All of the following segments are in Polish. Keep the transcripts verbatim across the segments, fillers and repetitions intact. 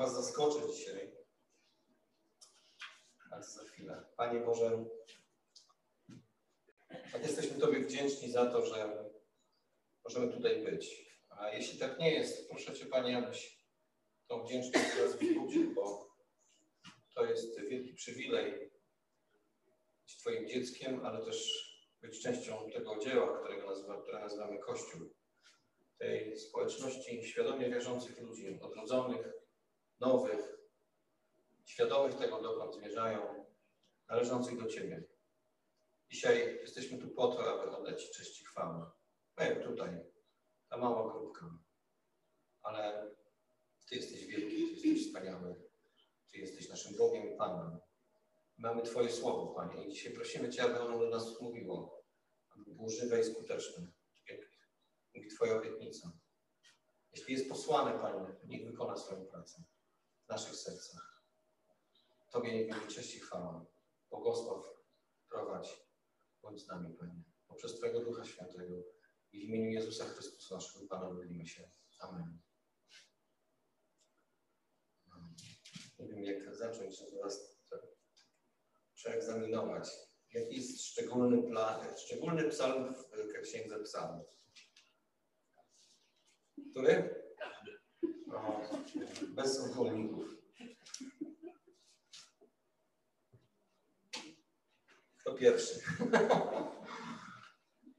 was zaskoczę dzisiaj, ale za chwilę. Panie Boże, tak jesteśmy Tobie wdzięczni za to, że możemy tutaj być. A jeśli tak nie jest, proszę Cię, Panie, abyś tą wdzięczność teraz wzbudził, bo to jest wielki przywilej być Twoim dzieckiem, ale też być częścią tego dzieła, którego nazywa, które nazywamy Kościół. Tej społeczności świadomie wierzących ludzi, odrodzonych, nowych, świadomych tego, dokąd zmierzają, należących do Ciebie. Dzisiaj jesteśmy tu po to, aby oddać Ci cześć i chwałę. No jak tutaj, ta mała grupka. Ale Ty jesteś wielki, Ty jesteś wspaniały. Ty jesteś naszym Bogiem i Panem. Mamy Twoje słowo, Panie, i dzisiaj prosimy Cię, aby ono do nas mówiło, aby było żywe i skuteczne, jak mówi Twoja obietnica. Jeśli jest posłane, Panie, niech wykona swoją pracę w naszych sercach. Tobie niech będzie cześć i chwała. Błogosław, prowadź, bądź z nami, Panie, poprzez Twojego Ducha Świętego i w imieniu Jezusa Chrystusa, naszego Pana, modlimy się. Amen. Nie wiem, jak zacząć, żeby was przeegzaminować. Jaki jest szczególny, plan, szczególny psalm w Księdze Psalmów? Który? No, bez okolików. Kto pierwszy?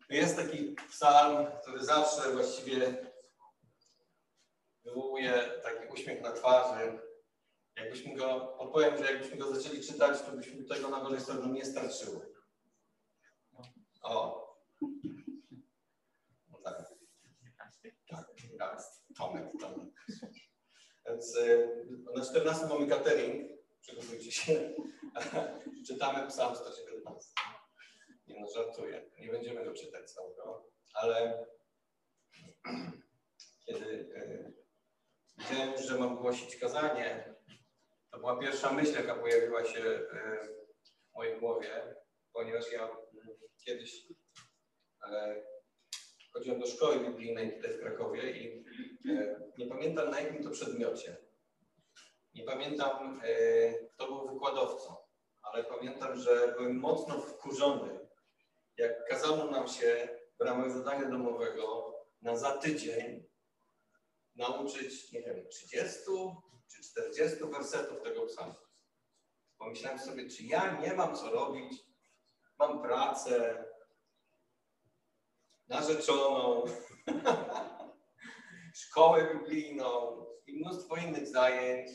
Jest taki psalm, który zawsze właściwie wywołuje taki uśmiech na twarzy. Jakbyśmy go, odpowiem, że jakbyśmy go zaczęli czytać, to byśmy tego na naszej stronie nie starczyło. O. No tak. Tak, raz. Tomek, Tomek. Więc na czternastym mamy catering. Przygotujcie się. Czytamy Psalm sto dziewiętnaście. Nie no, żartuję. Nie będziemy go czytać całego, ale kiedy wiedziałem, że mam głosić kazanie, to była pierwsza myśl, jaka pojawiła się w mojej głowie, ponieważ ja kiedyś chodziłem do szkoły biblijnej tutaj w Krakowie i nie pamiętam, na jakim to przedmiocie. Nie pamiętam, kto był wykładowcą, ale pamiętam, że byłem mocno wkurzony, jak kazano nam się w ramach zadania domowego na za tydzień nauczyć, nie wiem, trzydziestu czy czterdziestu wersetów tego psalmu. Pomyślałem sobie, czy ja nie mam co robić, mam pracę, narzeczoną, szkołę biblijną i mnóstwo innych zajęć.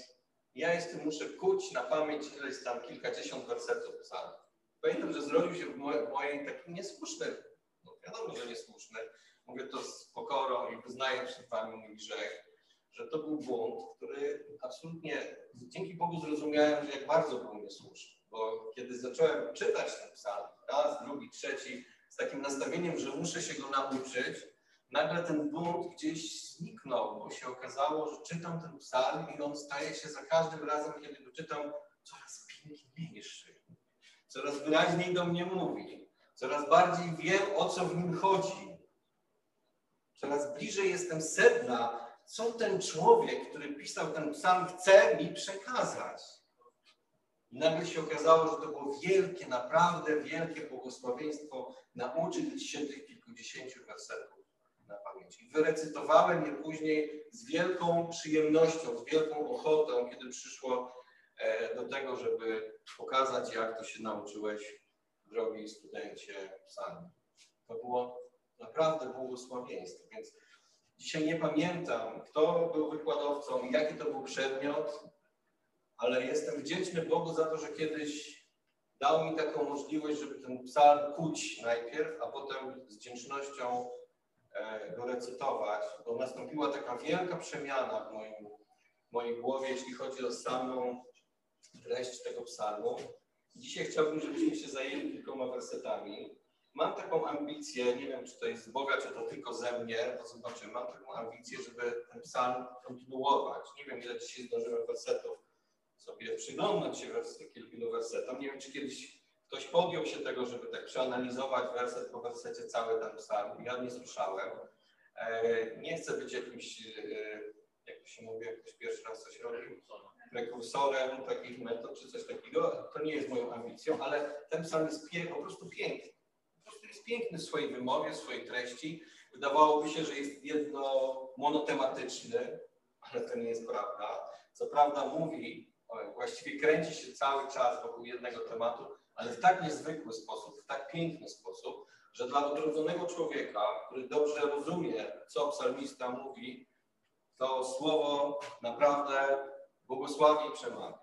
Ja jeszcze muszę kuć na pamięć ileś tam kilkadziesiąt wersetów psalmu. Pamiętam, że zrodził się w mojej, mojej takiej niesłusznej, no wiadomo, że niesłusznej, mówię to z pokorą i wyznaję przed Wami mój grzech, że to był błąd, który absolutnie, dzięki Bogu zrozumiałem, że jak bardzo był niesłuszny, bo kiedy zacząłem czytać ten psalm, raz, drugi, trzeci, z takim nastawieniem, że muszę się go nauczyć, nagle ten błąd gdzieś zniknął, bo się okazało, że czytam ten psalm i on staje się za każdym razem, kiedy go czytam, coraz piękniejszy, coraz wyraźniej do mnie mówi, coraz bardziej wiem, o co w nim chodzi, coraz bliżej jestem sedna, co ten człowiek, który pisał ten psalm, chce mi przekazać. I nagle się okazało, że to było wielkie, naprawdę wielkie błogosławieństwo nauczyć się tych kilkudziesięciu wersetów na pamięć. I wyrecytowałem je później z wielką przyjemnością, z wielką ochotą, kiedy przyszło do tego, żeby pokazać, jak to się nauczyłeś, drogi studencie psalmu. To było naprawdę błogosławieństwo, więc dzisiaj nie pamiętam, kto był wykładowcą i jaki to był przedmiot, ale jestem wdzięczny Bogu za to, że kiedyś dał mi taką możliwość, żeby ten psalm kuć najpierw, a potem z wdzięcznością go recytować, bo nastąpiła taka wielka przemiana w, moim, w mojej głowie, jeśli chodzi o samą treść tego psalmu. Dzisiaj chciałbym, żebyśmy się zajęli kilkoma wersetami. Mam taką ambicję, nie wiem, czy to jest z Boga, czy to tylko ze mnie, to zobaczymy. Mam taką ambicję, żeby ten psalm kontynuować. Nie wiem, ile dzisiaj zdążymy wersetów sobie przyglądać się kilku wersetom. Nie wiem, czy kiedyś ktoś podjął się tego, żeby tak przeanalizować werset po wersecie cały ten psalm. Ja nie słyszałem. Nie chcę być jakimś jak to się mówi, jak ktoś pierwszy raz coś robił, prekursorem takich metod czy coś takiego. To nie jest moją ambicją, ale ten psalm jest po prostu piękny. Po prostu jest piękny w swojej wymowie, w swojej treści. Wydawałoby się, że jest jedno monotematyczny, ale to nie jest prawda. Co prawda mówi, właściwie kręci się cały czas wokół jednego tematu, ale w tak niezwykły sposób, w tak piękny sposób, że dla odrodzonego człowieka, który dobrze rozumie, co psalmista mówi, to słowo naprawdę błogosławi i przemawia.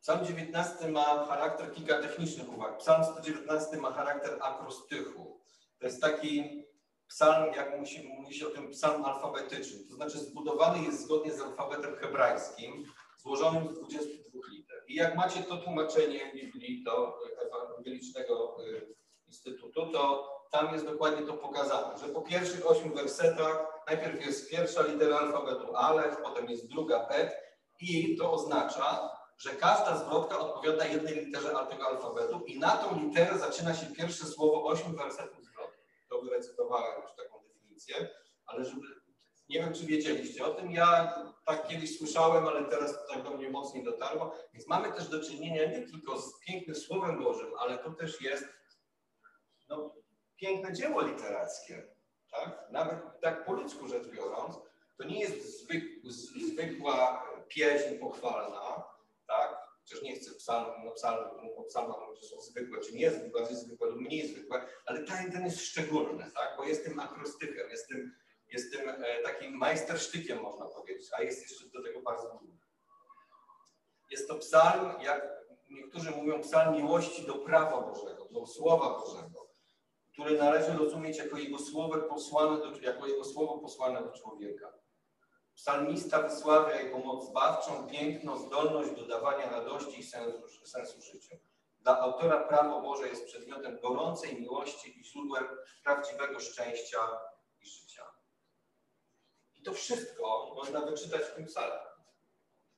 Psalm dziewiętnasty ma charakter, kilka technicznych uwag. Psalm sto dziewiętnasty ma charakter akrostychu. To jest taki psalm, jak mówi się o tym, psalm alfabetyczny. To znaczy zbudowany jest zgodnie z alfabetem hebrajskim, złożonym z dwudziestu dwóch liter. I jak macie to tłumaczenie Biblii to Ewangelicznego Instytutu, to tam jest dokładnie to pokazane, że po pierwszych ośmiu wersetach najpierw jest pierwsza litera alfabetu alef, potem jest druga bet i to oznacza, że każda zwrotka odpowiada jednej literze tego alfabetu i na tą literę zaczyna się pierwsze słowo ośmiu wersetów zwrotnych. To wyrecytowałem już taką definicję, ale żeby, nie wiem, czy wiedzieliście o tym, ja tak kiedyś słyszałem, ale teraz to tak do mnie mocniej dotarło. Więc mamy też do czynienia nie tylko z pięknym Słowem Bożym, ale to też jest no, piękne dzieło literackie. Tak? Nawet tak po ludzku rzecz biorąc, to nie jest zwyk, zwykła pieśń pochwalna, tak? Chociaż nie chcę psalm, no psalm, no psalmach mówić, są zwykłe, czy niezwykłe, zwykłe lub mniej zwykłe, ale ten, ten jest szczególny, tak? Bo jest tym akrostykiem, jest tym, jest tym e, takim majstersztykiem, można powiedzieć, a jest jeszcze do tego bardzo dużo. Jest to psalm, jak niektórzy mówią, psalm miłości do prawa Bożego, do Słowa Bożego, który należy rozumieć jako jego słowo posłane do, jako jego słowo posłane do człowieka. Psalmista wysławia jego moc zbawczą, piękno, zdolność do dawania radości i sensu, sensu życia. Dla autora prawo Boże jest przedmiotem gorącej miłości i źródłem prawdziwego szczęścia i życia. I to wszystko można wyczytać w tym psalmie.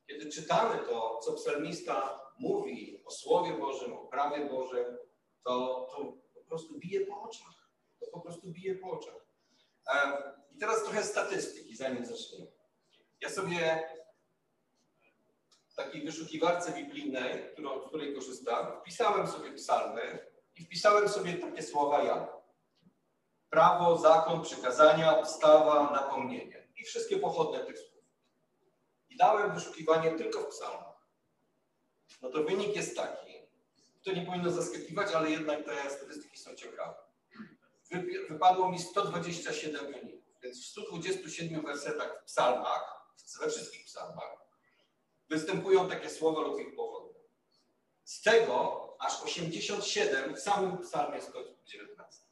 Kiedy czytamy to, co psalmista mówi o Słowie Bożym, o prawie Bożym, to, to po prostu bije po oczach. To po prostu bije po oczach. I teraz trochę statystyki, zanim zaczniemy. Ja sobie w takiej wyszukiwarce biblijnej, którą, z której korzystam, wpisałem sobie psalmy i wpisałem sobie takie słowa jak prawo, zakon, przykazania, ustawa, napomnienie i wszystkie pochodne tych słów. I dałem wyszukiwanie tylko w psalmach. No to wynik jest taki, to nie powinno zaskakiwać, ale jednak te statystyki są ciekawe. Wypadło mi sto dwadzieścia siedem wyników, więc w stu dwudziestu siedmiu wersetach w psalmach, we wszystkich psalmach, występują takie słowa lub ich pochodne. Z tego aż osiemdziesiąt siedem w samym psalmie sto dziewiętnastym.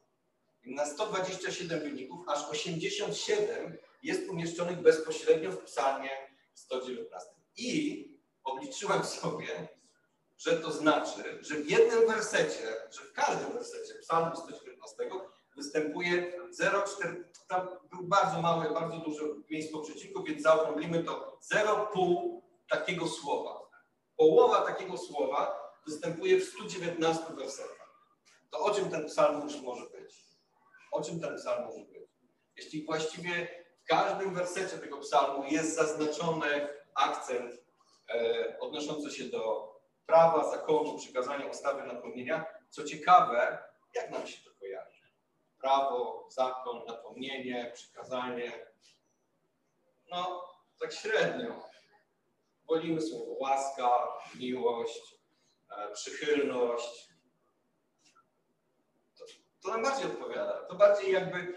Na sto dwadzieścia siedem wyników, aż osiemdziesiąt siedem jest umieszczonych bezpośrednio w psalmie sto dziewiętnastym. I obliczyłem sobie, że to znaczy, że w jednym wersecie, że w każdym wersecie psalmu sto dziewiętnastego występuje zero przecinek cztery, tam był bardzo mały, bardzo dużo miejsc po przecinku, więc zaokrąglimy to zero przecinek pięć takiego słowa. Połowa takiego słowa występuje w stu dziewiętnastu wersetach. To o czym ten psalm już może być? O czym ten psalm może być? Jeśli właściwie w każdym wersecie tego psalmu jest zaznaczony akcent e, odnoszący się do prawa, zakonu, przykazania, ustawy, napomnienia, co ciekawe, jak nam się to kojarzy? Prawo, zakon, napomnienie, przykazanie. No, tak średnio. Wolimy słowo łaska, miłość, e, przychylność. To, to nam bardziej odpowiada. To bardziej jakby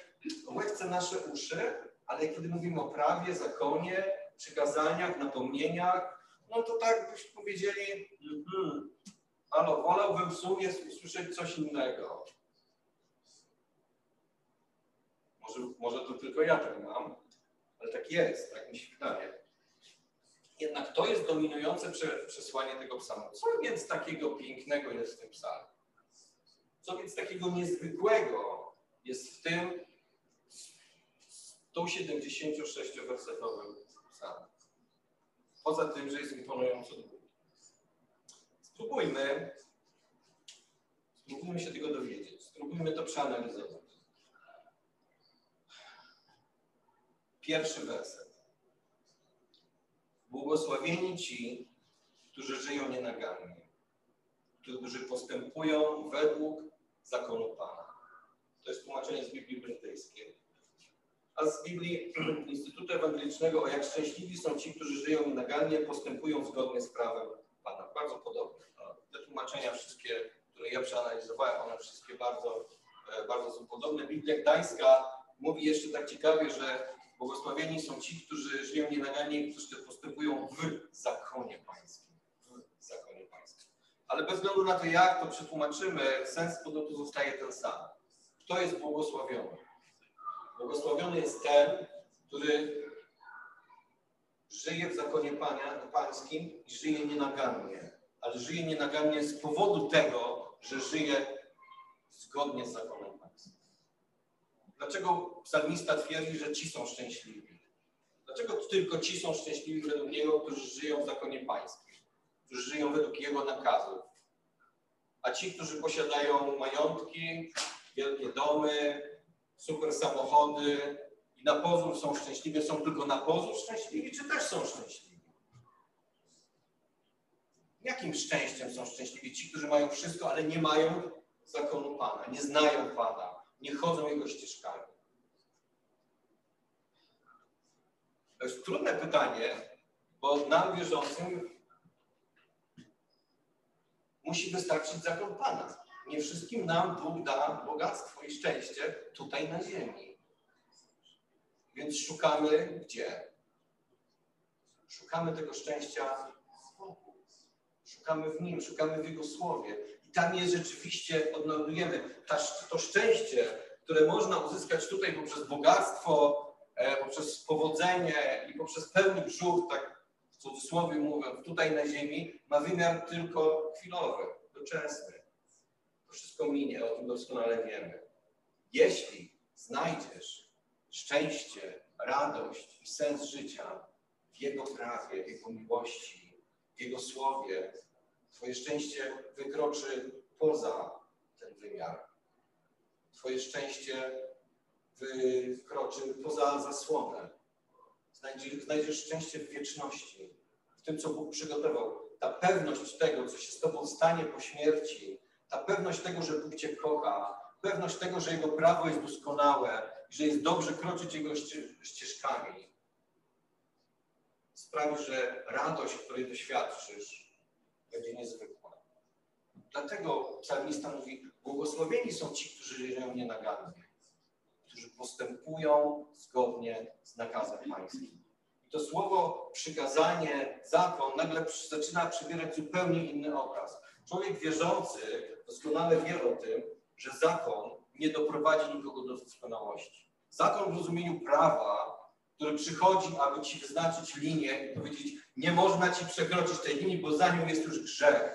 łechce nasze uszy, ale kiedy mówimy o prawie, zakonie, przykazaniach, napomnieniach, no to tak byśmy powiedzieli, mm, ale wolałbym w sumie usłyszeć coś innego. Może, może to tylko ja tak mam, ale tak jest, tak mi się wydaje. Jednak to jest dominujące przesłanie tego psalmu. Co więc takiego pięknego jest w tym psalmie? Co więc takiego niezwykłego jest w tym sto siedemdziesięciu sześciu wersetowym psalmie? Poza tym, że jest imponująco długi. Spróbujmy, spróbujmy się tego dowiedzieć, spróbujmy to przeanalizować. Pierwszy werset. Błogosławieni ci, którzy żyją nienagannie, którzy postępują według zakonu Pana. To jest tłumaczenie z Biblii Brytyjskiej. A z Biblii Instytutu Ewangelicznego o jak szczęśliwi są ci, którzy żyją nienagannie, postępują zgodnie z prawem Pana. Bardzo podobne. Te tłumaczenia wszystkie, które ja przeanalizowałem, one wszystkie bardzo, bardzo są podobne. Biblia Gdańska mówi jeszcze tak ciekawie, że błogosławieni są ci, którzy żyją nienagannie, którzy postępują w zakonie pańskim. W zakonie pańskim. Ale bez względu na to, jak to przetłumaczymy, sens podobno zostaje ten sam. Kto jest błogosławiony? Błogosławiony jest ten, który żyje w zakonie Pana, pańskim i żyje nienagannie. Ale żyje nienagannie z powodu tego, że żyje zgodnie z zakonem pańskim. Dlaczego psalmista twierdzi, że ci są szczęśliwi? Dlaczego tylko ci są szczęśliwi według niego, którzy żyją w zakonie pańskim, którzy żyją według jego nakazów? A ci, którzy posiadają majątki, wielkie domy, super samochody i na pozór są szczęśliwi, są tylko na pozór szczęśliwi, czy też są szczęśliwi? Jakim szczęściem są szczęśliwi ci, którzy mają wszystko, ale nie mają zakonu Pana, nie znają Pana, nie chodzą jego ścieżkami? To jest trudne pytanie, bo nam wierzącym musi wystarczyć zakon Pana. Nie wszystkim nam Bóg da bogactwo i szczęście tutaj na ziemi. Więc szukamy gdzie? Szukamy tego szczęścia w Bogu. Szukamy w Nim, szukamy w Jego Słowie. I tam je rzeczywiście odnajdujemy. To szczęście, które można uzyskać tutaj poprzez bogactwo, poprzez powodzenie i poprzez pełny brzuch, tak w cudzysłowie mówiąc, tutaj na ziemi, ma wymiar tylko chwilowy, doczesny. To wszystko minie, o tym doskonale wiemy. Jeśli znajdziesz szczęście, radość i sens życia w Jego prawie, w Jego miłości, w Jego Słowie, twoje szczęście wykroczy poza ten wymiar. Twoje szczęście wykroczy poza zasłonę. Znajdziesz, znajdziesz szczęście w wieczności, w tym, co Bóg przygotował. Ta pewność tego, co się z tobą stanie po śmierci, ta pewność tego, że Bóg cię kocha, pewność tego, że Jego prawo jest doskonałe i że jest dobrze kroczyć Jego ścieżkami, sprawi, że radość, której doświadczysz, będzie niezwykła. Dlatego psalmista mówi, błogosławieni są ci, którzy żyją nienagannie, którzy postępują zgodnie z nakazem pańskim. I to słowo przykazanie, zakon nagle zaczyna przybierać zupełnie inny obraz. Człowiek wierzący doskonale wie o tym, że zakon nie doprowadzi nikogo do doskonałości. Zakon w rozumieniu prawa, który przychodzi, aby ci wyznaczyć linię i powiedzieć, nie można ci przekroczyć tej linii, bo za nią jest już grzech.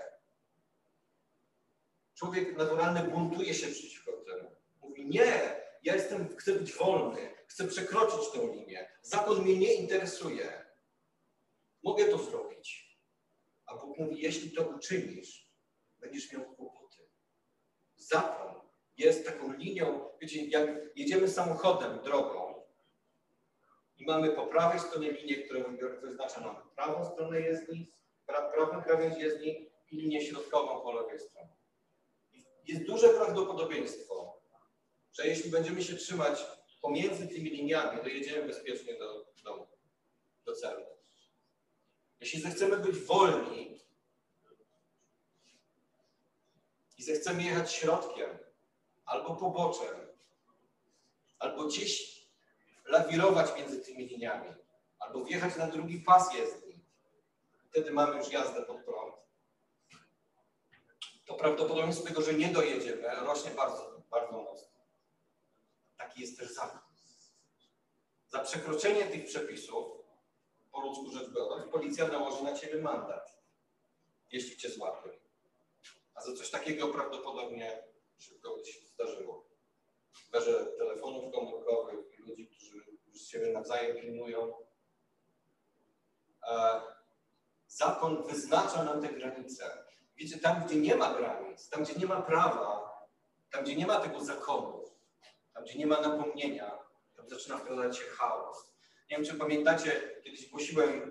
Człowiek naturalny buntuje się przeciwko temu. Mówi, nie, ja jestem, chcę być wolny, chcę przekroczyć tę linię. Zakon mnie nie interesuje. Mogę to zrobić. A Bóg mówi, jeśli to uczynisz, będziesz miał kłopoty. Zakon jest taką linią, wiecie, jak jedziemy samochodem, drogą i mamy po prawej stronie linię, która wyznacza nam prawą stronę jezdni, pra, prawą krawędź jezdni i linię środkową po lewej stronie. Jest duże prawdopodobieństwo, że jeśli będziemy się trzymać pomiędzy tymi liniami, dojedziemy bezpiecznie do domu, do celu. Jeśli zechcemy być wolni, i zechcemy jechać środkiem, albo poboczem, albo gdzieś lawirować między tymi liniami, albo wjechać na drugi pas jezdni. Wtedy mamy już jazdę pod prąd. To prawdopodobieństwo tego, że nie dojedziemy, rośnie bardzo, bardzo mocno. Taki jest też zakon. Za przekroczenie tych przepisów, po ludzku rzecz biorąc, policja nałoży na ciebie mandat, jeśli cię złapie. A za coś takiego prawdopodobnie szybko by się zdarzyło. W sferze telefonów komórkowych i ludzi, którzy siebie nawzajem pilnują. E, zakon wyznacza nam te granice. Wiecie, tam, gdzie nie ma granic, tam, gdzie nie ma prawa, tam, gdzie nie ma tego zakonu, tam, gdzie nie ma napomnienia, tam zaczyna wprowadzać się chaos. Nie wiem, czy pamiętacie, kiedyś głosiłem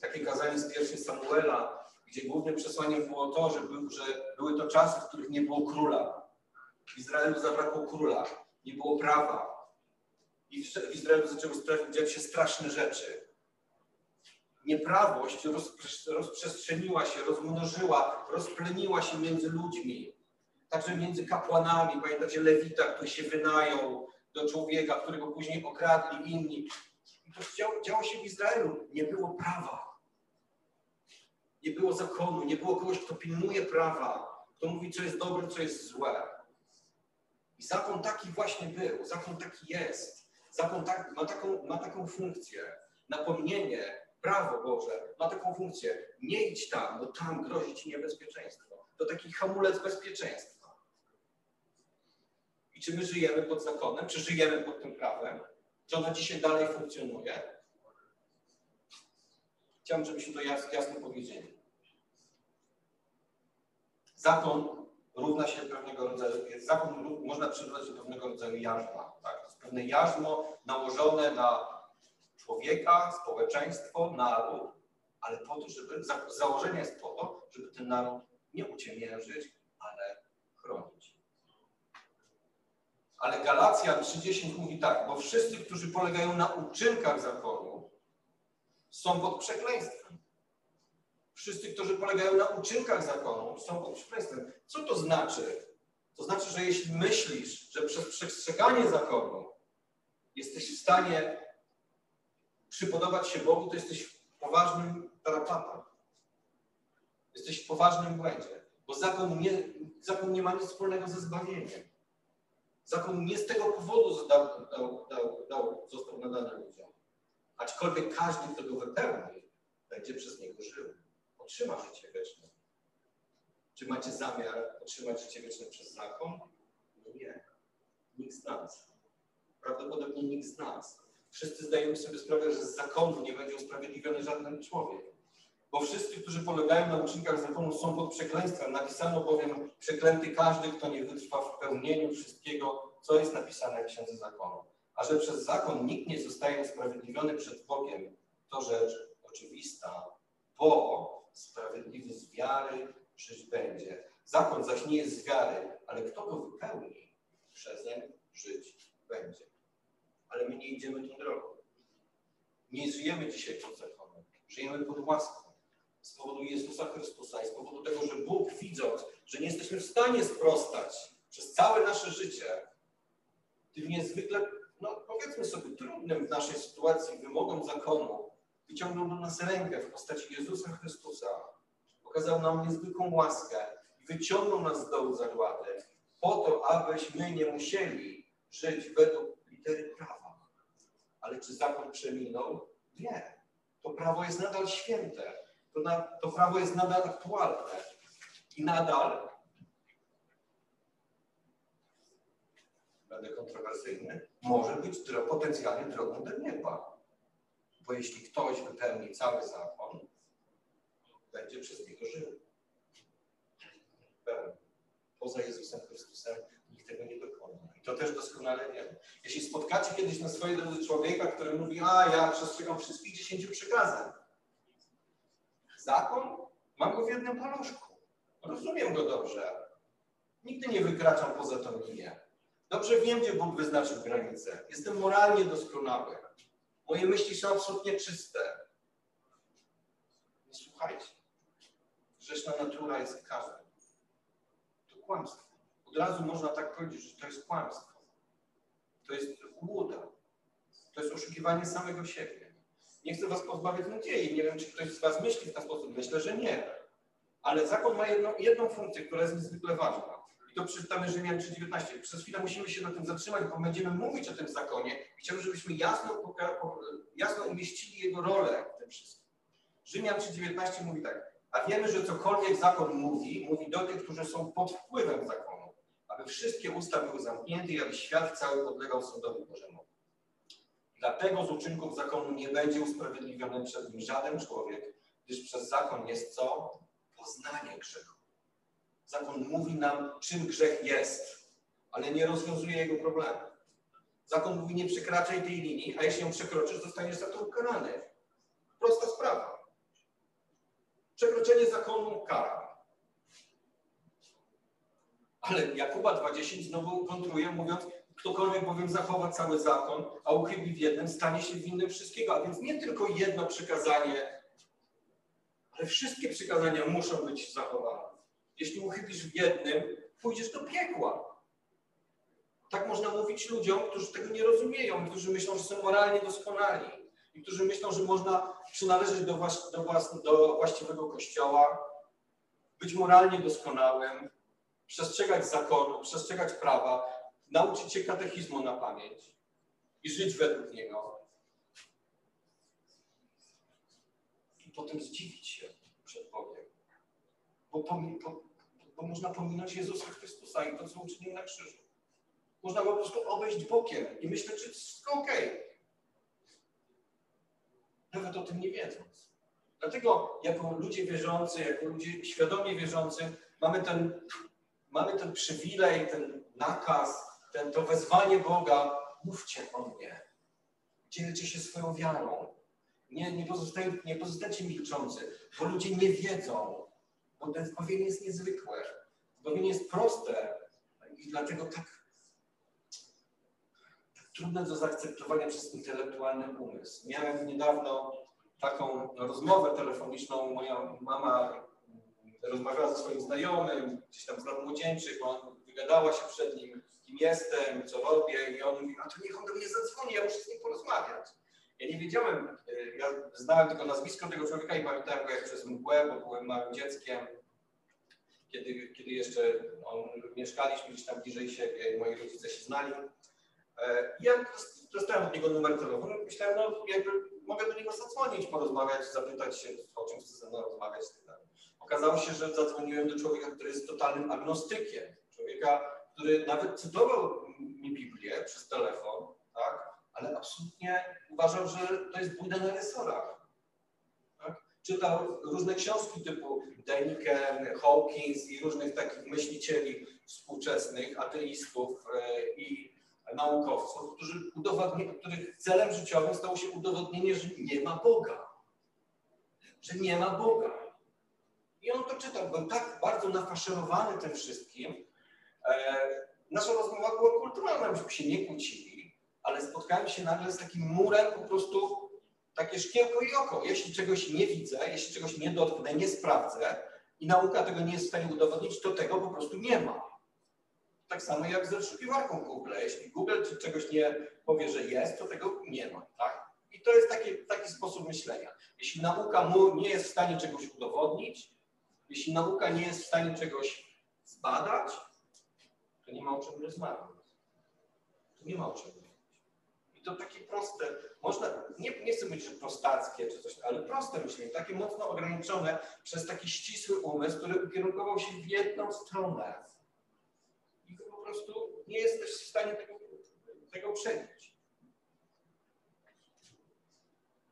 takie kazanie z pierwszej Samuela, gdzie głównym przesłaniem było to, że, był, że były to czasy, w których nie było króla. W Izraelu zabrakło króla, nie było prawa. I w Izraelu zaczęły dziać się straszne rzeczy. Nieprawość rozprzestrzeniła się, rozmnożyła, rozpleniła się między ludźmi. Także między kapłanami. Pamiętacie Lewita, który się wynajął do człowieka, którego później okradli inni. I to działo, działo się w Izraelu. Nie było prawa. Nie było zakonu. Nie było kogoś, kto pilnuje prawa. Kto mówi, co jest dobre, co jest złe. I zakon taki właśnie był. Zakon taki jest. Zakon tak, ma, taką, ma taką funkcję. Napomnienie. Prawo Boże ma taką funkcję. Nie idź tam, bo tam grozi ci niebezpieczeństwo. To taki hamulec bezpieczeństwa. I czy my żyjemy pod zakonem? Czy żyjemy pod tym prawem? Czy ono dzisiaj dalej funkcjonuje? Chciałbym, żebyśmy to jasno, jasno powiedzieli. Zakon równa się pewnego rodzaju... Zakon można przyrównać do pewnego rodzaju jarzma. Tak? To jest pewne jarzmo nałożone na człowieka, społeczeństwo, naród, ale po to, żeby założenie jest po to, żeby ten naród nie uciemiężyć, ale chronić. Ale Galacja trzy dziesięć mówi tak, bo wszyscy, którzy polegają na uczynkach zakonu, są pod przekleństwem. Wszyscy, którzy polegają na uczynkach zakonu, są pod przekleństwem. Co to znaczy? To znaczy, że jeśli myślisz, że przez przestrzeganie zakonu jesteś w stanie przypodobać się Bogu, to jesteś w poważnym tarapatach. Jesteś w poważnym błędzie. Bo zakon nie, zakon nie ma nic wspólnego ze zbawieniem. Zakon nie z tego powodu dał, dał, dał, dał, został nadany ludziom. Aczkolwiek każdy, kto go wypełni, będzie przez niego żył. Otrzyma życie wieczne. Czy macie zamiar otrzymać życie wieczne przez zakon? Nie. Nikt z nas. Prawdopodobnie nikt z nas. Wszyscy zdajemy sobie sprawę, że z zakonu nie będzie usprawiedliwiony żaden człowiek. Bo wszyscy, którzy polegają na uczynkach zakonu, są pod przekleństwem. Napisano bowiem, przeklęty każdy, kto nie wytrwa w pełnieniu wszystkiego, co jest napisane w Księdze Zakonu. A że przez zakon nikt nie zostaje usprawiedliwiony przed Bogiem, to rzecz oczywista, bo sprawiedliwy z wiary żyć będzie. Zakon zaś nie jest z wiary, ale kto go wypełni, przezeń żyć będzie. Ale my nie idziemy tą drogą. Nie żyjemy dzisiaj pod zakonem. Żyjemy pod łaską. Z powodu Jezusa Chrystusa i z powodu tego, że Bóg, widząc, że nie jesteśmy w stanie sprostać przez całe nasze życie tym niezwykle, no powiedzmy sobie, trudnym w naszej sytuacji wymogom zakonu, wyciągnął do nas rękę w postaci Jezusa Chrystusa. Pokazał nam niezwykłą łaskę i wyciągnął nas z dołu zagłady po to, abyśmy nie musieli żyć według litery prawa. Ale czy zakon przeminął? Nie. To prawo jest nadal święte. To, na, to prawo jest nadal aktualne. I nadal będę kontrowersyjny. Może być dro, potencjalnie drogą do nieba. Bo jeśli ktoś wypełni cały zakon, będzie przez niego żył. Poza Jezusem Chrystusem nikt tego nie dokona. I to też doskonale wiemy. Jeśli spotkacie kiedyś na swojej drodze człowieka, który mówi, a ja przestrzegam wszystkich dziesięciu przykazań. Zakon? Mam go w jednym paluszku. Rozumiem go dobrze. Nigdy nie wykraczam poza tą linię. Dobrze wiem, gdzie Bóg wyznaczył granice. Jestem moralnie doskonały. Moje myśli są absolutnie czyste. Nie słuchajcie. Grzeszna natura jest w każdym. To kłamstwo. Od razu można tak powiedzieć, że to jest kłamstwo. To jest łuda. To jest oszukiwanie samego siebie. Nie chcę was pozbawiać nadziei. Nie wiem, czy ktoś z was myśli w ten sposób. Myślę, że nie. Ale zakon ma jedną, jedną funkcję, która jest niezwykle ważna. I to przeczytamy Rzymian trzy dziewiętnaście. Przez chwilę musimy się na tym zatrzymać, bo będziemy mówić o tym zakonie. I chciałbym, żebyśmy jasno, jasno umieścili jego rolę w tym wszystkim. Rzymian trzy dziewiętnaście mówi tak. A wiemy, że cokolwiek zakon mówi, mówi do tych, którzy są pod wpływem zakonu. Aby wszystkie usta były zamknięte i aby świat cały podlegał sądowi Bożemu. Dlatego z uczynków zakonu nie będzie usprawiedliwiony przed nim żaden człowiek, gdyż przez zakon jest co? Poznanie grzechu. Zakon mówi nam, czym grzech jest, ale nie rozwiązuje jego problemu. Zakon mówi, nie przekraczaj tej linii, a jeśli ją przekroczysz, zostaniesz za to ukarany. Prosta sprawa. Przekroczenie zakonu kara. Ale Jakuba dwa dziesięć znowu kontruje, mówiąc, ktokolwiek bowiem zachowa cały zakon, a uchybi w jednym, stanie się winnym wszystkiego. A więc nie tylko jedno przykazanie, ale wszystkie przykazania muszą być zachowane. Jeśli uchybisz w jednym, pójdziesz do piekła. Tak można mówić ludziom, którzy tego nie rozumieją, którzy myślą, że są moralnie doskonali i którzy myślą, że można przynależeć do, włas do, włas do właściwego kościoła, być moralnie doskonałym, przestrzegać zakonu, przestrzegać prawa, nauczyć się katechizmu na pamięć i żyć według niego. I potem zdziwić się przed Bogiem, bo, pom bo, bo można pominąć Jezusa Chrystusa i to, co uczynił na krzyżu. Można po prostu obejść bokiem i myśleć, że wszystko okej. Okay. Nawet o tym nie wiedząc. Dlatego jako ludzie wierzący, jako ludzie świadomie wierzący mamy ten, mamy ten przywilej, ten nakaz, ten, to wezwanie Boga. Mówcie o mnie. Dzielcie się swoją wiarą. Nie, nie, pozostań, nie pozostańcie milczący, bo ludzie nie wiedzą. Bo to zbawienie jest niezwykłe. Zbawienie jest proste i dlatego tak, tak trudne do zaakceptowania przez intelektualny umysł. Miałem niedawno taką rozmowę telefoniczną. Moja mama rozmawiała ze swoim znajomym, gdzieś tam z lat młodzieńczych, on wygadała się przed nim, kim jestem, co robię i on mówi, a to niech on do mnie zadzwoni, ja muszę z nim porozmawiać. Ja nie wiedziałem, ja znałem tylko nazwisko tego człowieka i pamiętałem go jak przez mgłę, bo byłem małym dzieckiem, kiedy, kiedy jeszcze on, mieszkaliśmy gdzieś tam bliżej siebie i moi rodzice się znali. Ja dostałem od niego numer telefonu, myślałem, no jakby mogę do niego zadzwonić, porozmawiać, zapytać się, o czym chce ze mną rozmawiać. Okazało się, że zadzwoniłem do człowieka, który jest totalnym agnostykiem. Człowieka, który nawet cytował mi Biblię przez telefon, tak? Ale absolutnie uważał, że to jest bójda na resorach. Tak? Czytał różne książki typu Däniken, Hawkins i różnych takich myślicieli współczesnych, ateistów i naukowców, którzy których celem życiowym stało się udowodnienie, że nie ma Boga. Że nie ma Boga. I on to czytał, był tak bardzo nafaszerowany tym wszystkim. E, nasza rozmowa była kulturalna, myśmy się nie kłócili, ale spotkałem się nagle z takim murem, po prostu takie szkiełko i oko. Jeśli czegoś nie widzę, jeśli czegoś nie dotknę, nie sprawdzę i nauka tego nie jest w stanie udowodnić, to tego po prostu nie ma. Tak samo jak z wyszukiwarką Google. Jeśli Google czegoś nie powie, że jest, to tego nie ma. Tak? I to jest taki, taki sposób myślenia. Jeśli nauka mu nie jest w stanie czegoś udowodnić, jeśli nauka nie jest w stanie czegoś zbadać, to nie ma o czym rozmawiać. To nie ma o czym mówić. I to takie proste, można, nie, nie chcę mówić, że prostackie czy coś, ale proste myślenie, takie mocno ograniczone przez taki ścisły umysł, który ukierunkował się w jedną stronę. I po prostu nie jesteś w stanie tego, tego przenieść.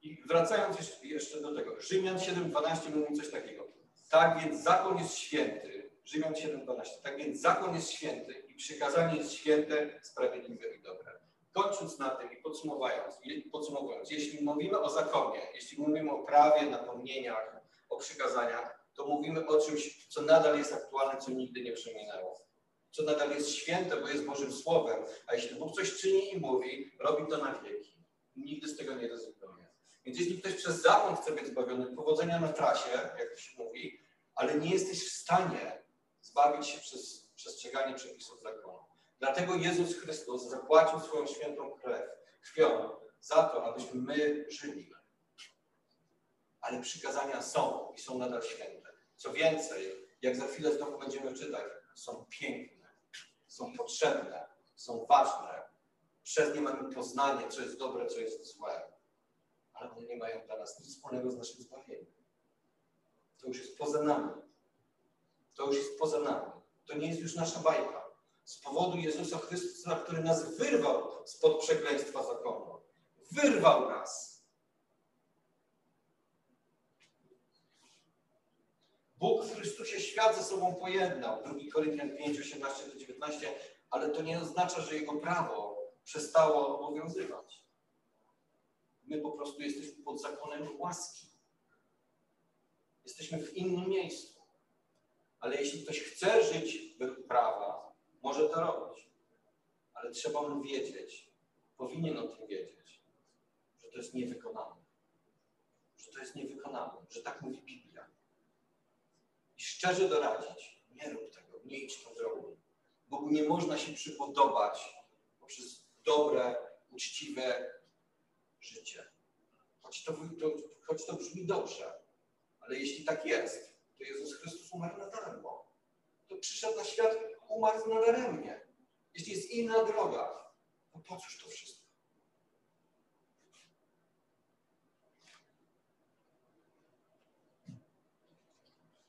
I wracając jeszcze do tego, Rzymian siedem dwanaście mówi coś takiego. Tak więc zakon jest święty, Rzymian siedem dwanaście, tak więc zakon jest święty i przykazanie jest święte, sprawiedliwe i dobre. Kończąc na tym i podsumowując, podsumowując, jeśli mówimy o zakonie, jeśli mówimy o prawie, napomnieniach, o przykazaniach, to mówimy o czymś, co nadal jest aktualne, co nigdy nie przeminęło. Co nadal jest święte, bo jest Bożym Słowem, a jeśli Bóg coś czyni i mówi, robi to na wieki. Nigdy z tego nie rezygnuje. Więc jeśli ktoś przez zakon chce być zbawiony, powodzenia na trasie, jak to się mówi, ale nie jesteś w stanie zbawić się przez przestrzeganie przepisów zakonu. Dlatego Jezus Chrystus zapłacił swoją świętą krew, krwią za to, abyśmy my żyli. Ale przykazania są i są nadal święte. Co więcej, jak za chwilę znowu będziemy czytać, są piękne, są potrzebne, są ważne. Przez nie mamy poznanie, co jest dobre, co jest złe. Ale one nie mają dla nas nic wspólnego z naszym zbawieniem. To już jest poza nami. To już jest poza nami. To nie jest już nasza bajka. Z powodu Jezusa Chrystusa, który nas wyrwał spod przekleństwa zakonu. Wyrwał nas. Bóg w Chrystusie świat ze sobą pojednał. drugi Koryntian pięć, osiemnaście do dziewiętnaście, ale to nie oznacza, że Jego prawo przestało obowiązywać. My po prostu jesteśmy pod zakonem łaski. Jesteśmy w innym miejscu. Ale jeśli ktoś chce żyć według prawa, może to robić. Ale trzeba mu wiedzieć, powinien o tym wiedzieć, że to jest niewykonalne. Że to jest niewykonalne, że tak mówi Biblia. I szczerze doradzić, nie rób tego, nie idź tą drogą. Bogu nie można się przypodobać poprzez dobre, uczciwe życie. Choć to, to, choć to brzmi dobrze, ale jeśli tak jest, to Jezus Chrystus umarł nadaremno. To przyszedł na świat, umarł nadaremnie. Jeśli jest inna droga, to po cóż to wszystko?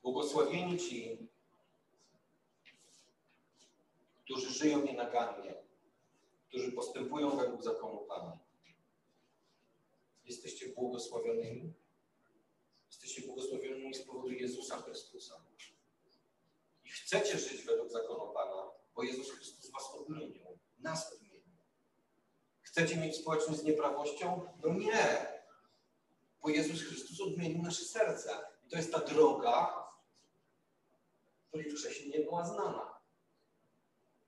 Błogosławieni ci, którzy żyją nienagannie, którzy postępują według zakonu Pana. Jesteście błogosławionymi. Jesteście błogosławionymi z powodu Jezusa Chrystusa. I chcecie żyć według zakonu Pana, bo Jezus Chrystus was odmienił, nas odmienił. Chcecie mieć społeczność z nieprawością? No nie, bo Jezus Chrystus odmienił nasze serca. I to jest ta droga, której wcześniej nie była znana.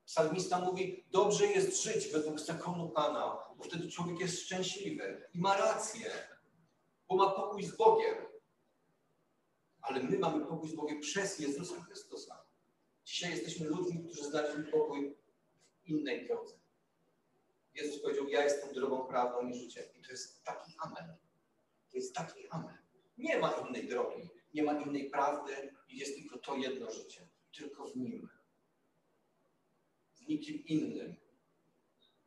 Psalmista mówi, dobrze jest żyć według zakonu Pana, bo wtedy człowiek jest szczęśliwy i ma rację, bo ma pokój z Bogiem. Ale my mamy pokój z Bogiem przez Jezusa Chrystusa. Dzisiaj jesteśmy ludźmi, którzy znaleźli pokój w innej drodze. Jezus powiedział, ja jestem drogą, prawdą i życiem. I to jest taki amen. To jest taki amen. Nie ma innej drogi, nie ma innej prawdy i jest tylko to jedno życie. Tylko w Nim. W nikim innym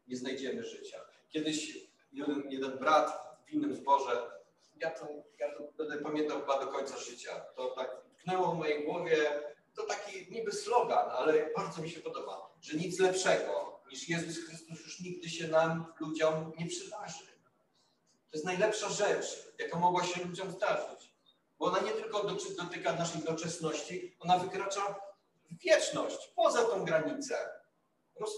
nie znajdziemy życia. Kiedyś jeden, jeden brat w innym zborze, ja to, ja to będę pamiętał chyba do końca życia, to tak tknęło w mojej głowie, to taki niby slogan, ale bardzo mi się podoba, że nic lepszego niż Jezus Chrystus już nigdy się nam, ludziom, nie przydarzy. To jest najlepsza rzecz, jaka mogła się ludziom zdarzyć. Bo ona nie tylko dotyka naszej doczesności, ona wykracza w wieczność, poza tą granicę. Roz,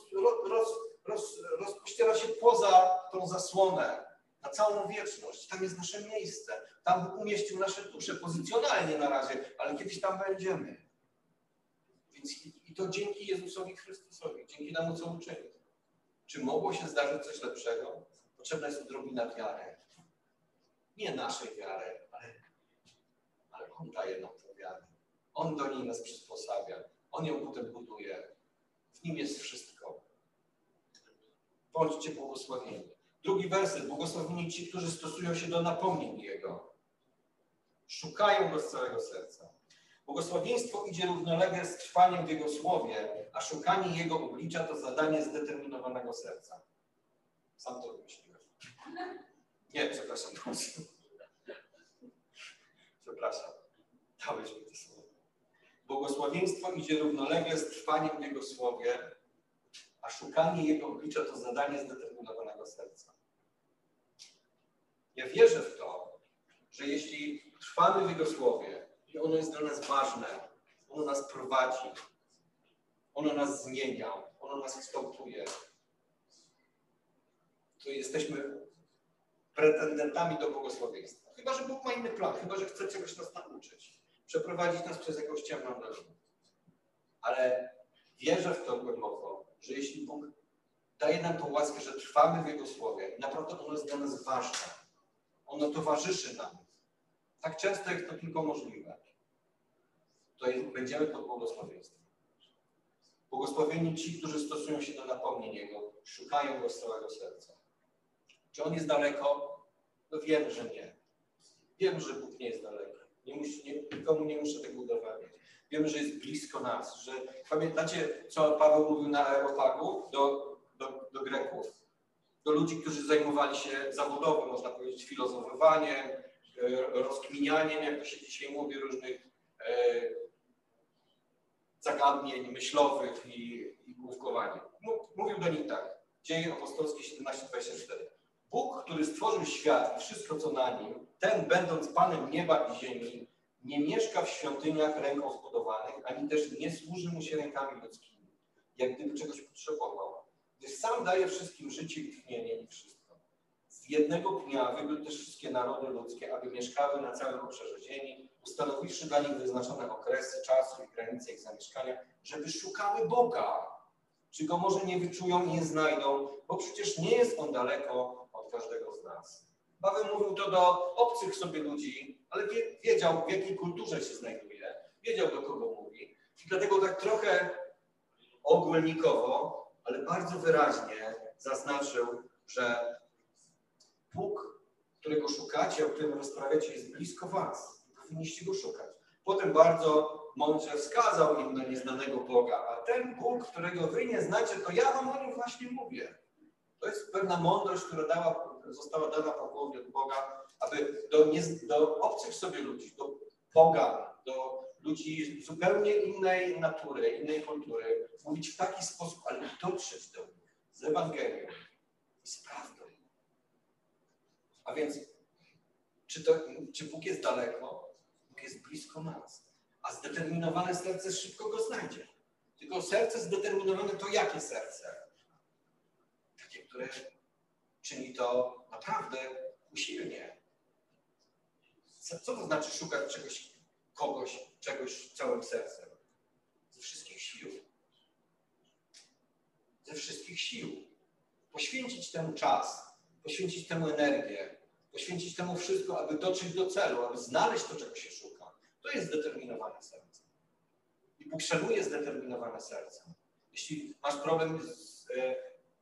roz, roz, rozpościera się poza tą zasłonę, na całą wieczność. Tam jest nasze miejsce. Tam Bóg umieścił nasze dusze, pozycjonalnie na razie, ale kiedyś tam będziemy. Więc i to dzięki Jezusowi Chrystusowi, dzięki temu, co uczynił. Czy mogło się zdarzyć coś lepszego? Potrzebna jest odrobina wiary. Nie naszej wiary, ale, ale On daje nam tę wiarę. On do niej nas przysposabia. On ją potem buduje. W Nim jest wszystko. Bądźcie błogosławieni. Drugi werset. Błogosławieni ci, którzy stosują się do napomnień Jego. Szukają Go z całego serca. Błogosławieństwo idzie równolegle z trwaniem w Jego słowie, a szukanie Jego oblicza to zadanie zdeterminowanego serca. Sam to wymyśliłem. Nie, przepraszam. Przepraszam. Dałeś mi to słowo. Błogosławieństwo idzie równolegle z trwaniem w Jego słowie, a szukanie Jego oblicza to zadanie zdeterminowanego serca. Ja wierzę w to, że jeśli trwamy w Jego słowie i ono jest dla nas ważne, ono nas prowadzi, ono nas zmienia, ono nas kształtuje, to jesteśmy pretendentami do błogosławieństwa. Chyba że Bóg ma inny plan, chyba że chce czegoś nas nauczyć, przeprowadzić nas przez jakąś ciemną drogę. Ale wierzę w to głęboko, że jeśli Bóg daje nam tą łaskę, że trwamy w Jego Słowie, naprawdę ono jest dla nas ważne. Ono towarzyszy nam. Tak często, jak to tylko możliwe. To jest, będziemy pod błogosławieństwem. Błogosławieni ci, którzy stosują się do napomnień Jego, szukają Go z całego serca. Czy On jest daleko? No wiem, że nie. Wiem, że Bóg nie jest daleko. Nie musi, nie, nikomu nie muszę tego udowadniać. Wiemy, że jest blisko nas, że pamiętacie, co Paweł mówił na Areopagu do, do, do Greków? Do ludzi, którzy zajmowali się zawodowym, można powiedzieć, filozofowaniem, rozkminianiem, jak to się dzisiaj mówi, różnych e, zagadnień myślowych i, i główkowaniem. Mówił do nich tak, Dzieje Apostolskie siedemnaście dwadzieścia cztery. Bóg, który stworzył świat i wszystko, co na nim, ten, będąc Panem nieba i ziemi, nie mieszka w świątyniach ręką zbudowanych, ani też nie służy mu się rękami ludzkimi, jak gdyby czegoś potrzebował, gdy sam daje wszystkim życie i tchnienie i wszystko. Z jednego pnia wybił też wszystkie narody ludzkie, aby mieszkały na całym obszarze ziemi, ustanowiwszy dla nich wyznaczone okresy czasu i granice ich zamieszkania, żeby szukały Boga. Czy Go może nie wyczują i nie znajdą, bo przecież nie jest On daleko od każdego z nas. Bawem mówił to do obcych sobie ludzi, ale wiedział, w jakiej kulturze się znajduje, wiedział, do kogo mówi. I dlatego tak trochę ogólnikowo, ale bardzo wyraźnie zaznaczył, że Bóg, którego szukacie, o którym rozprawiacie, jest blisko was. Powinniście Go szukać. Potem bardzo mądrze wskazał im na nieznanego Boga, a ten Bóg, którego wy nie znacie, to ja wam o nim właśnie mówię. To jest pewna mądrość, która dała, została dana po głowie od Boga, aby do, nie, do obcych sobie ludzi, do pogan, do ludzi zupełnie innej natury, innej kultury, mówić w taki sposób, ale dotrzeć do nich z Ewangelią i z prawdą. A więc, czy, to, czy Bóg jest daleko? Bóg jest blisko nas. A zdeterminowane serce szybko Go znajdzie. Tylko serce zdeterminowane to jakie serce? Takie, które czyni to naprawdę usilnie. Co to znaczy szukać czegoś, kogoś, czegoś całym sercem? Ze wszystkich sił. Ze wszystkich sił. Poświęcić temu czas, poświęcić temu energię, poświęcić temu wszystko, aby dotrzeć do celu, aby znaleźć to, czego się szuka. To jest zdeterminowane serce. I Bóg szanuje zdeterminowane serce. Jeśli masz problem z,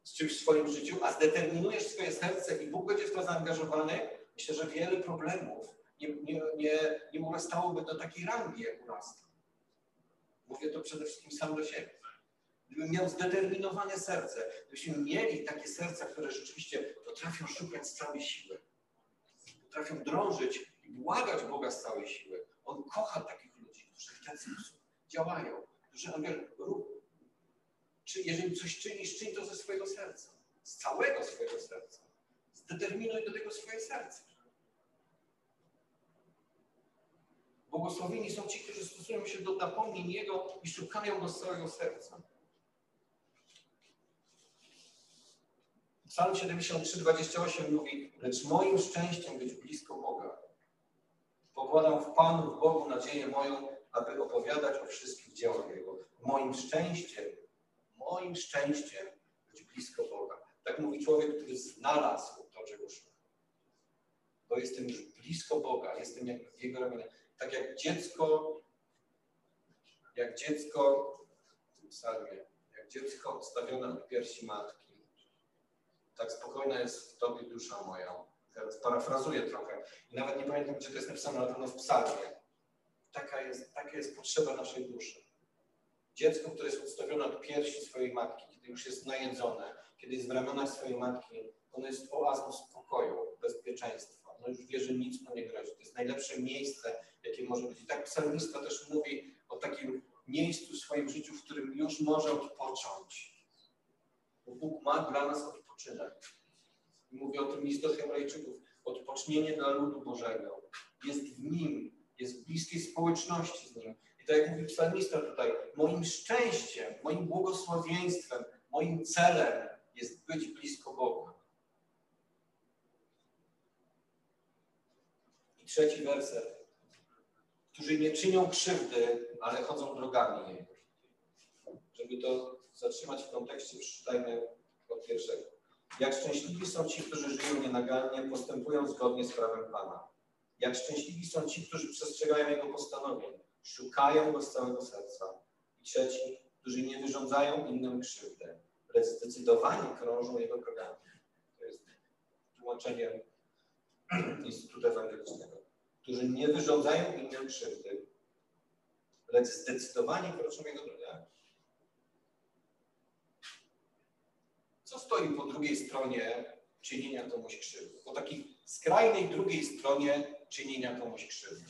z czymś w swoim życiu, a zdeterminujesz swoje serce i Bóg będzie w to zaangażowany, myślę, że wiele problemów nie, nie, nie, nie urastałoby do takiej rangi, jak urasta. Mówię to przede wszystkim sam do siebie. Gdybym miał zdeterminowane serce, gdybyśmy mieli takie serca, które rzeczywiście potrafią szukać z całej siły, potrafią drążyć i błagać Boga z całej siły. On kocha takich ludzi, którzy w ten sposób działają, którzy on wie, rób. Czy jeżeli coś czynisz, czyń to ze swojego serca, z całego swojego serca. Zdeterminuj do tego swoje serce. Błogosławieni są ci, którzy stosują się do napomnień Jego i szukają Go z całego serca. Psalm siedemdziesiąt trzy, dwadzieścia osiem mówi, lecz moim szczęściem być blisko Boga. Pokładam w Panu, w Bogu nadzieję moją, aby opowiadać o wszystkich dziełach Jego. Moim szczęściem, moim szczęściem być blisko Boga. Tak mówi człowiek, który znalazł to, czego szuka. Bo jestem już blisko Boga, jestem jak w Jego ramionach. Tak jak dziecko, jak dziecko, w tym psalmie, jak dziecko odstawione od piersi matki. Tak spokojna jest w Tobie dusza moja. Teraz parafrazuję trochę. I nawet nie pamiętam, gdzie to jest napisane, na pewno w psalmie. Taka jest, taka jest potrzeba naszej duszy. Dziecko, które jest odstawione od piersi swojej matki, kiedy już jest najedzone, kiedy jest w ramionach swojej matki, ono jest oazą spokoju, bezpieczeństwa. Ono już wie, że nic mu nie grozi. To jest najlepsze miejsce, jakie może być. I tak psalmista też mówi o takim miejscu w swoim życiu, w którym już może odpocząć. Bo Bóg ma dla nas odpocząć. Mówię o tym list do Hebrajczyków. Odpocznienie dla ludu Bożego jest w Nim, jest w bliskiej społeczności z Nim. I tak jak mówił psalmista tutaj, moim szczęściem, moim błogosławieństwem, moim celem jest być blisko Boga. I trzeci werset. Którzy nie czynią krzywdy, ale chodzą drogami Jego. Żeby to zatrzymać w kontekście, przeczytajmy od pierwszego. Jak szczęśliwi są ci, którzy żyją nienagannie, postępują zgodnie z prawem Pana. Jak szczęśliwi są ci, którzy przestrzegają Jego postanowień, szukają Go z całego serca. I trzeci, którzy nie wyrządzają innym krzywdy, lecz zdecydowanie krążą Jego drogami. To jest tłumaczenie Instytutu Ewangelicznego. Którzy nie wyrządzają innym krzywdy, lecz zdecydowanie kroczą Jego drogami. Co stoi po drugiej stronie czynienia komuś krzywdy? Po takiej skrajnej drugiej stronie czynienia komuś krzywdy.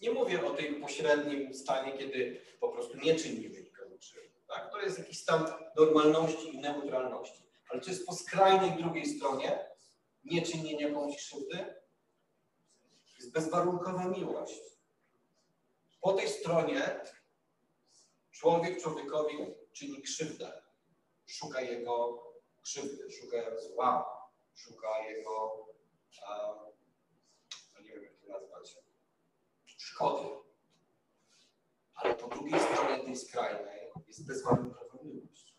Nie mówię o tym pośrednim stanie, kiedy po prostu nie czynimy nikomu krzywdy. Tak? To jest jakiś stan normalności i neutralności. Ale to jest po skrajnej drugiej stronie nieczynienia komuś krzywdy? Jest bezwarunkowa miłość. Po tej stronie człowiek człowiekowi czyni krzywdę. szuka jego krzywdy, szuka jego zła, szuka jego, no nie wiem jak to nazwać, szkody. Ale po drugiej stronie tej skrajnej jest bezwarunkowa miłość.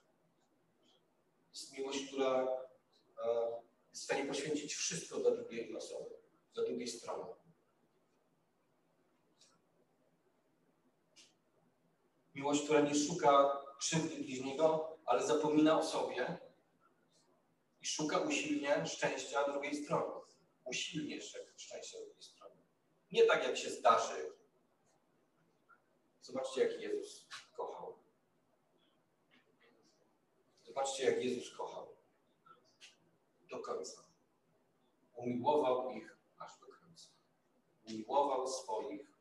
Jest miłość, która jest w stanie poświęcić wszystko dla drugiej osoby, dla drugiej strony. Miłość, która nie szuka krzywdy bliźniego, ale zapomina o sobie i szuka usilnie szczęścia drugiej strony. Usilnie szczęścia drugiej strony. Nie tak, jak się zdarzy. Zobaczcie, jak Jezus kochał. Zobaczcie, jak Jezus kochał. Do końca. Umiłował ich aż do końca. Umiłował swoich,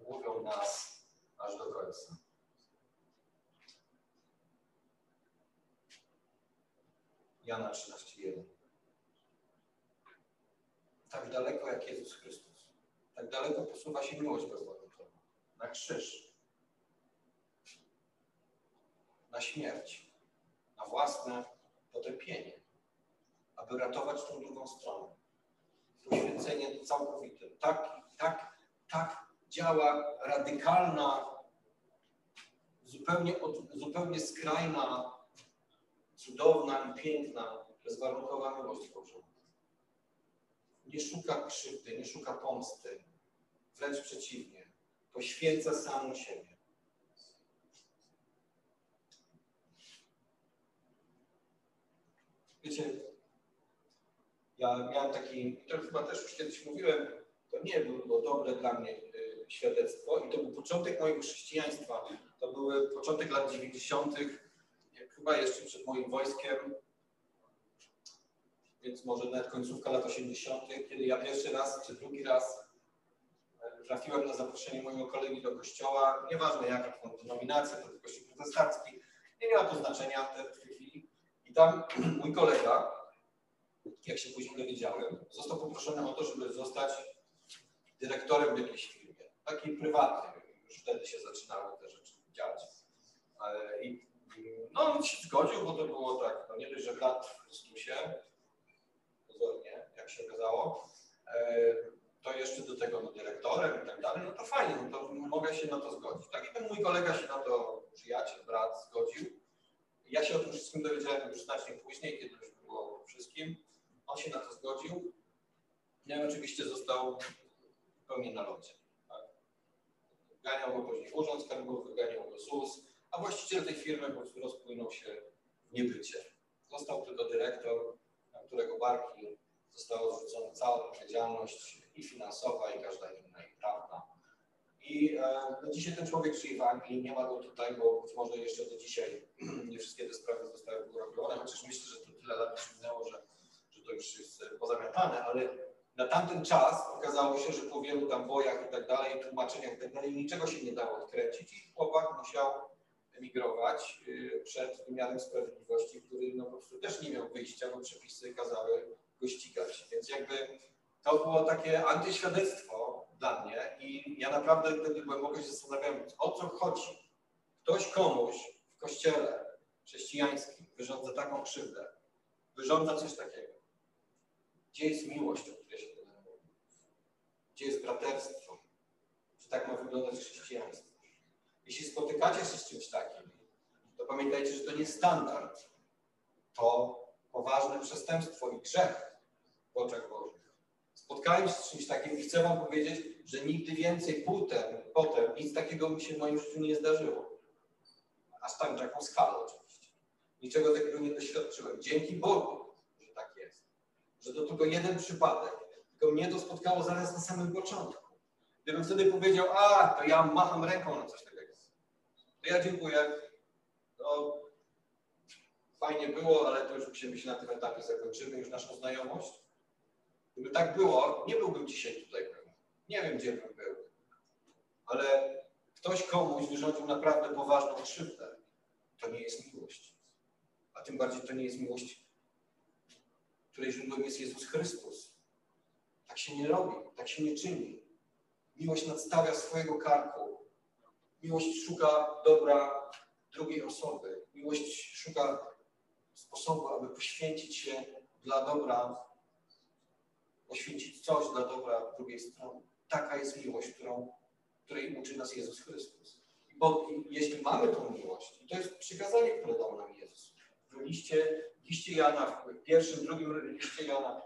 umiłował nas aż do końca. Jana trzynaście jeden. Tak daleko jak Jezus Chrystus. Tak daleko posuwa się miłość bezwarunkowa. Na krzyż. Na śmierć. Na własne potępienie. Aby ratować tą drugą stronę. Poświęcenie całkowite. Tak, tak, tak działa radykalna, zupełnie, od, zupełnie skrajna, cudowna i piękna, bezwarunkowa miłość Boża. Nie szuka krzywdy, nie szuka pomsty. Wręcz przeciwnie. Poświęca samą siebie. Wiecie, ja miałem taki, to chyba też już kiedyś mówiłem, to nie było dobre dla mnie y, świadectwo i to był początek mojego chrześcijaństwa. To były początek lat dziewięćdziesiątych. Chyba jeszcze przed moim wojskiem, więc może nawet końcówka lat osiemdziesiątych, kiedy ja pierwszy raz czy drugi raz trafiłem na zaproszenie mojego kolegi do kościoła, nieważne jaka to denominacja, to kościół protestancki, nie miało to znaczenia w tej chwili. I tam mój kolega, jak się później dowiedziałem, został poproszony o to, żeby zostać dyrektorem w jakiejś firmie, takiej prywatnej, już wtedy się zaczynały te rzeczy działać. I no, on się zgodził, bo to było tak, no nie dość, że brat w Chrystusie, pozornie, jak się okazało, to jeszcze do tego no, dyrektorem i tak dalej, no to fajnie, no to mogę się na to zgodzić. Tak i ten mój kolega się na to, przyjaciel, brat zgodził. Ja się o tym wszystkim dowiedziałem już znacznie później, kiedy już było o wszystkim. On się na to zgodził. Ja oczywiście został zupełnie na locie. Tak? Ganiał go później urząd skarbowy, ganiał go Z U S. A właściciel tej firmy po prostu rozpłynął się w niebycie. Został tylko dyrektor, na którego barki została odrzucona cała odpowiedzialność i finansowa, i każda inna, i prawna. I e, no dzisiaj ten człowiek żyje w Anglii, nie ma go tutaj, bo być może jeszcze do dzisiaj nie wszystkie te sprawy zostały uregulowane, chociaż myślę, że to tyle lat już minęło, że, że to już jest pozamiatane, ale na tamten czas okazało się, że po wielu tam bojach i tak dalej, tłumaczeniach i tak dalej, niczego się nie dało odkręcić i chłopak musiał emigrować przed wymiarem sprawiedliwości, który no po prostu też nie miał wyjścia, bo przepisy kazały go ścigać. Więc jakby to było takie antyświadectwo dla mnie i ja naprawdę wtedy głęboko się zastanawiałem, o co chodzi. Ktoś komuś w kościele chrześcijańskim wyrządza taką krzywdę, wyrządza coś takiego. Gdzie jest miłość, o której się mówi? Gdzie jest braterstwo? Czy tak ma wyglądać chrześcijaństwo? Jeśli spotykacie się z czymś takim, to pamiętajcie, że to nie standard. To poważne przestępstwo i grzech w oczach Bożych. Spotkałem się z czymś takim i chcę wam powiedzieć, że nigdy więcej potem, potem nic takiego mi się w moim życiu nie zdarzyło. Aż tam taką skalę oczywiście. Niczego takiego nie doświadczyłem. Dzięki Bogu, że tak jest. Że to tylko jeden przypadek. Tylko mnie to spotkało zaraz na samym początku. Gdybym wtedy powiedział, a to ja macham ręką na coś takiego. Ja dziękuję. No, fajnie było, ale to już musimy się na tym etapie zakończymy, już naszą znajomość. Gdyby tak było, nie byłbym dzisiaj tutaj. Nie wiem, gdzie bym był. Ale ktoś komuś wyrządził naprawdę poważną krzywdę. To nie jest miłość. A tym bardziej to nie jest miłość, której źródłem jest Jezus Chrystus. Tak się nie robi, tak się nie czyni. Miłość nadstawia swojego karku. Miłość szuka dobra drugiej osoby. Miłość szuka sposobu, aby poświęcić się dla dobra, poświęcić coś dla dobra drugiej strony. Taka jest miłość, którą, której uczy nas Jezus Chrystus. Bo jeśli mamy tą miłość, i to jest przykazanie, które dał nam Jezus, w liście, liście Jana, w pierwszym, drugim liście Jana,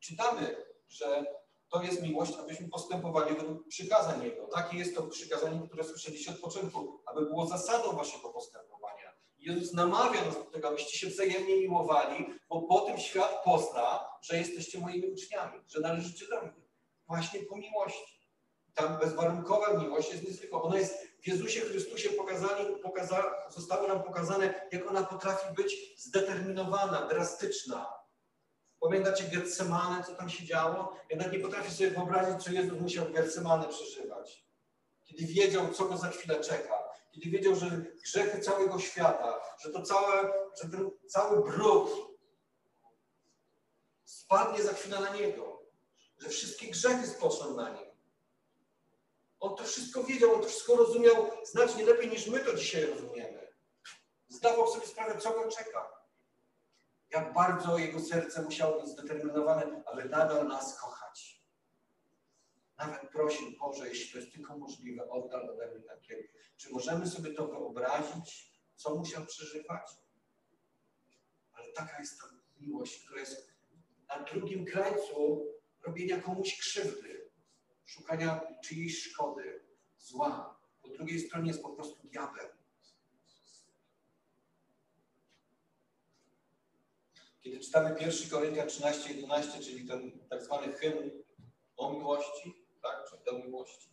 czytamy, że to jest miłość, abyśmy postępowali według przykazań Jego. Takie jest to przykazanie, które słyszeliście od początku, aby było zasadą waszego postępowania. Jezus namawia nas do tego, abyście się wzajemnie miłowali, bo po tym świat pozna, że jesteście moimi uczniami, że należycie do mnie. Właśnie po miłości. Ta bezwarunkowa miłość jest niezwykła. Ona jest w Jezusie Chrystusie pokazali, pokaza, zostało nam pokazane, jak ona potrafi być zdeterminowana, drastyczna. Pamiętacie Getsemane, co tam się działo? Jednak nie potrafię sobie wyobrazić, co Jezus musiał w Getsemane przeżywać. Kiedy wiedział, co go za chwilę czeka. Kiedy wiedział, że grzechy całego świata, że to całe, że ten cały brud spadnie za chwilę na Niego. Że wszystkie grzechy spoczną na Nim. On to wszystko wiedział, on to wszystko rozumiał znacznie lepiej, niż my to dzisiaj rozumiemy. Zdawał sobie sprawę, co go czeka. Jak bardzo Jego serce musiało być zdeterminowane, aby nadal nas kochać. Nawet prosił, Boże, jeśli to jest tylko możliwe, oddal ode mnie takiego. Czy możemy sobie to wyobrazić, co musiał przeżywać? Ale taka jest ta miłość, która jest na drugim krańcu robienia komuś krzywdy, szukania czyjejś szkody, zła. Po drugiej stronie jest po prostu diabeł. Kiedy czytamy pierwszy Koryntian trzynaście jedenaście, czyli ten tak zwany hymn o miłości, tak, czy do miłości,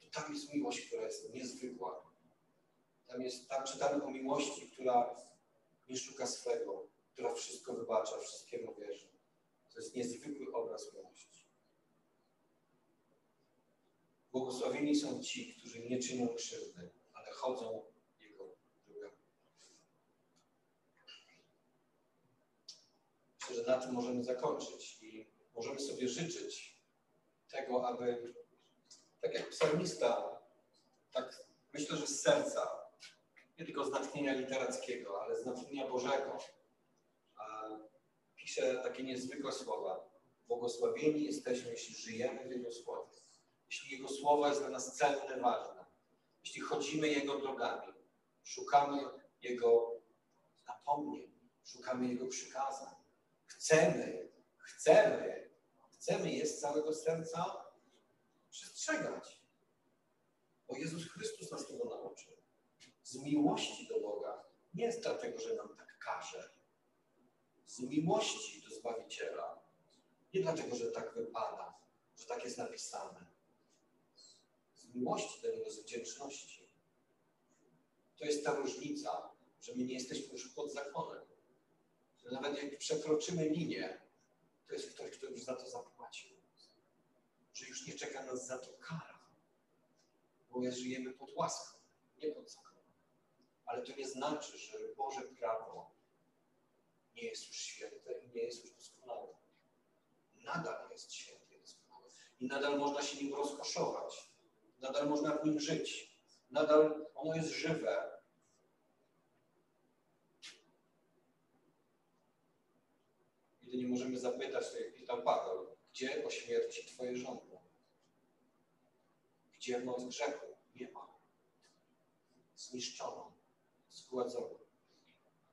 to tam jest miłość, która jest niezwykła. Tam, jest, tam czytamy o miłości, która nie szuka swego, która wszystko wybacza, wszystkiemu wierzy. To jest niezwykły obraz miłości. Błogosławieni są ci, którzy nie czynią krzywdy, ale chodzą Jego drogami. Myślę, że na tym możemy zakończyć i możemy sobie życzyć tego, aby tak jak psalmista, tak myślę, że z serca, nie tylko z natchnienia literackiego, ale z natchnienia Bożego, pisze takie niezwykłe słowa. Błogosławieni jesteśmy, jeśli żyjemy w Jego słowie. Jeśli Jego Słowo jest dla nas cenne, ważne, jeśli chodzimy Jego drogami, szukamy Jego napomnień, szukamy Jego przykazań, chcemy, chcemy, chcemy je z całego serca przestrzegać, bo Jezus Chrystus nas tego nauczył. Z miłości do Boga, nie dlatego, że nam tak każe, z miłości do Zbawiciela, nie dlatego, że tak wypada, że tak jest napisane. Z miłości do Niego, z wdzięczności. To jest ta różnica, że my nie jesteśmy już pod zakonem. Że nawet jak przekroczymy linię, to jest ktoś, kto już za to zapłacił. Że już nie czeka nas za to kara. Bo my żyjemy pod łaską, nie pod zakonem. Ale to nie znaczy, że Boże prawo nie jest już święte i nie jest już doskonałe. Nadal jest święte i doskonałe. I nadal można się nim rozkoszować. Nadal można w nim żyć. Nadal ono jest żywe. Jedynie możemy zapytać, tak jak pytał Paweł, gdzie po śmierci Twoje żądło? Gdzie moc grzechu? Nie ma. Zniszczono, zgładzono.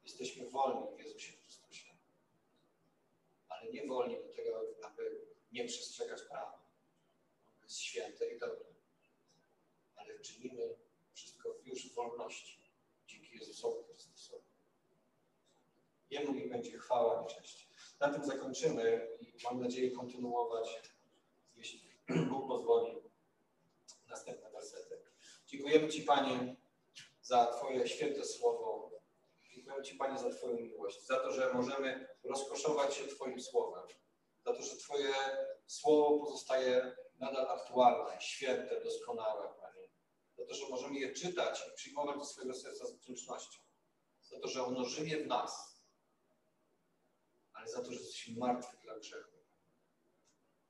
Jesteśmy wolni w Jezusie Chrystusie. Ale nie wolni do tego, aby nie przestrzegać prawa. Ono jest święte i dobre. Ale czynimy wszystko już w wolności, dzięki Jezusowi Chrystusowi. Jemu niech będzie chwała i cześć. Na tym zakończymy i mam nadzieję kontynuować, jeśli Bóg pozwoli, następne wersety. Dziękujemy Ci, Panie, za Twoje święte słowo. Dziękujemy Ci, Panie, za Twoją miłość, za to, że możemy rozkoszować się Twoim słowem, za to, że Twoje słowo pozostaje nadal aktualne, święte, doskonałe, Panie. Za to, że możemy je czytać i przyjmować do swojego serca z wdzięcznością. Za to, że ono żyje w nas. Ale za to, że jesteśmy martwi dla grzechu.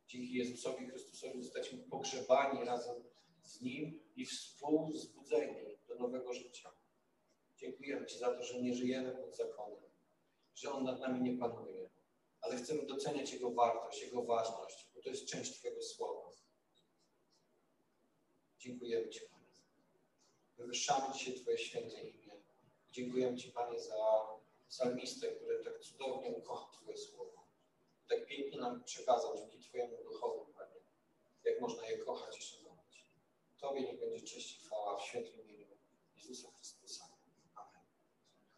Dzięki Jezusowi Chrystusowi zostaliśmy pogrzebani razem z Nim i współzbudzeni do nowego życia. Dziękujemy Ci za to, że nie żyjemy pod zakonem, że On nad nami nie panuje, ale chcemy doceniać Jego wartość, Jego ważność, bo to jest część Twojego słowa. Dziękujemy Ci, Panie. Wywyższamy dzisiaj Twoje święte imię. Dziękujemy Ci, Panie, za psalmistę, który tak cudownie ukochał Twoje słowo. Tak pięknie nam przekazał dzięki Twojemu duchowi, Panie, jak można je kochać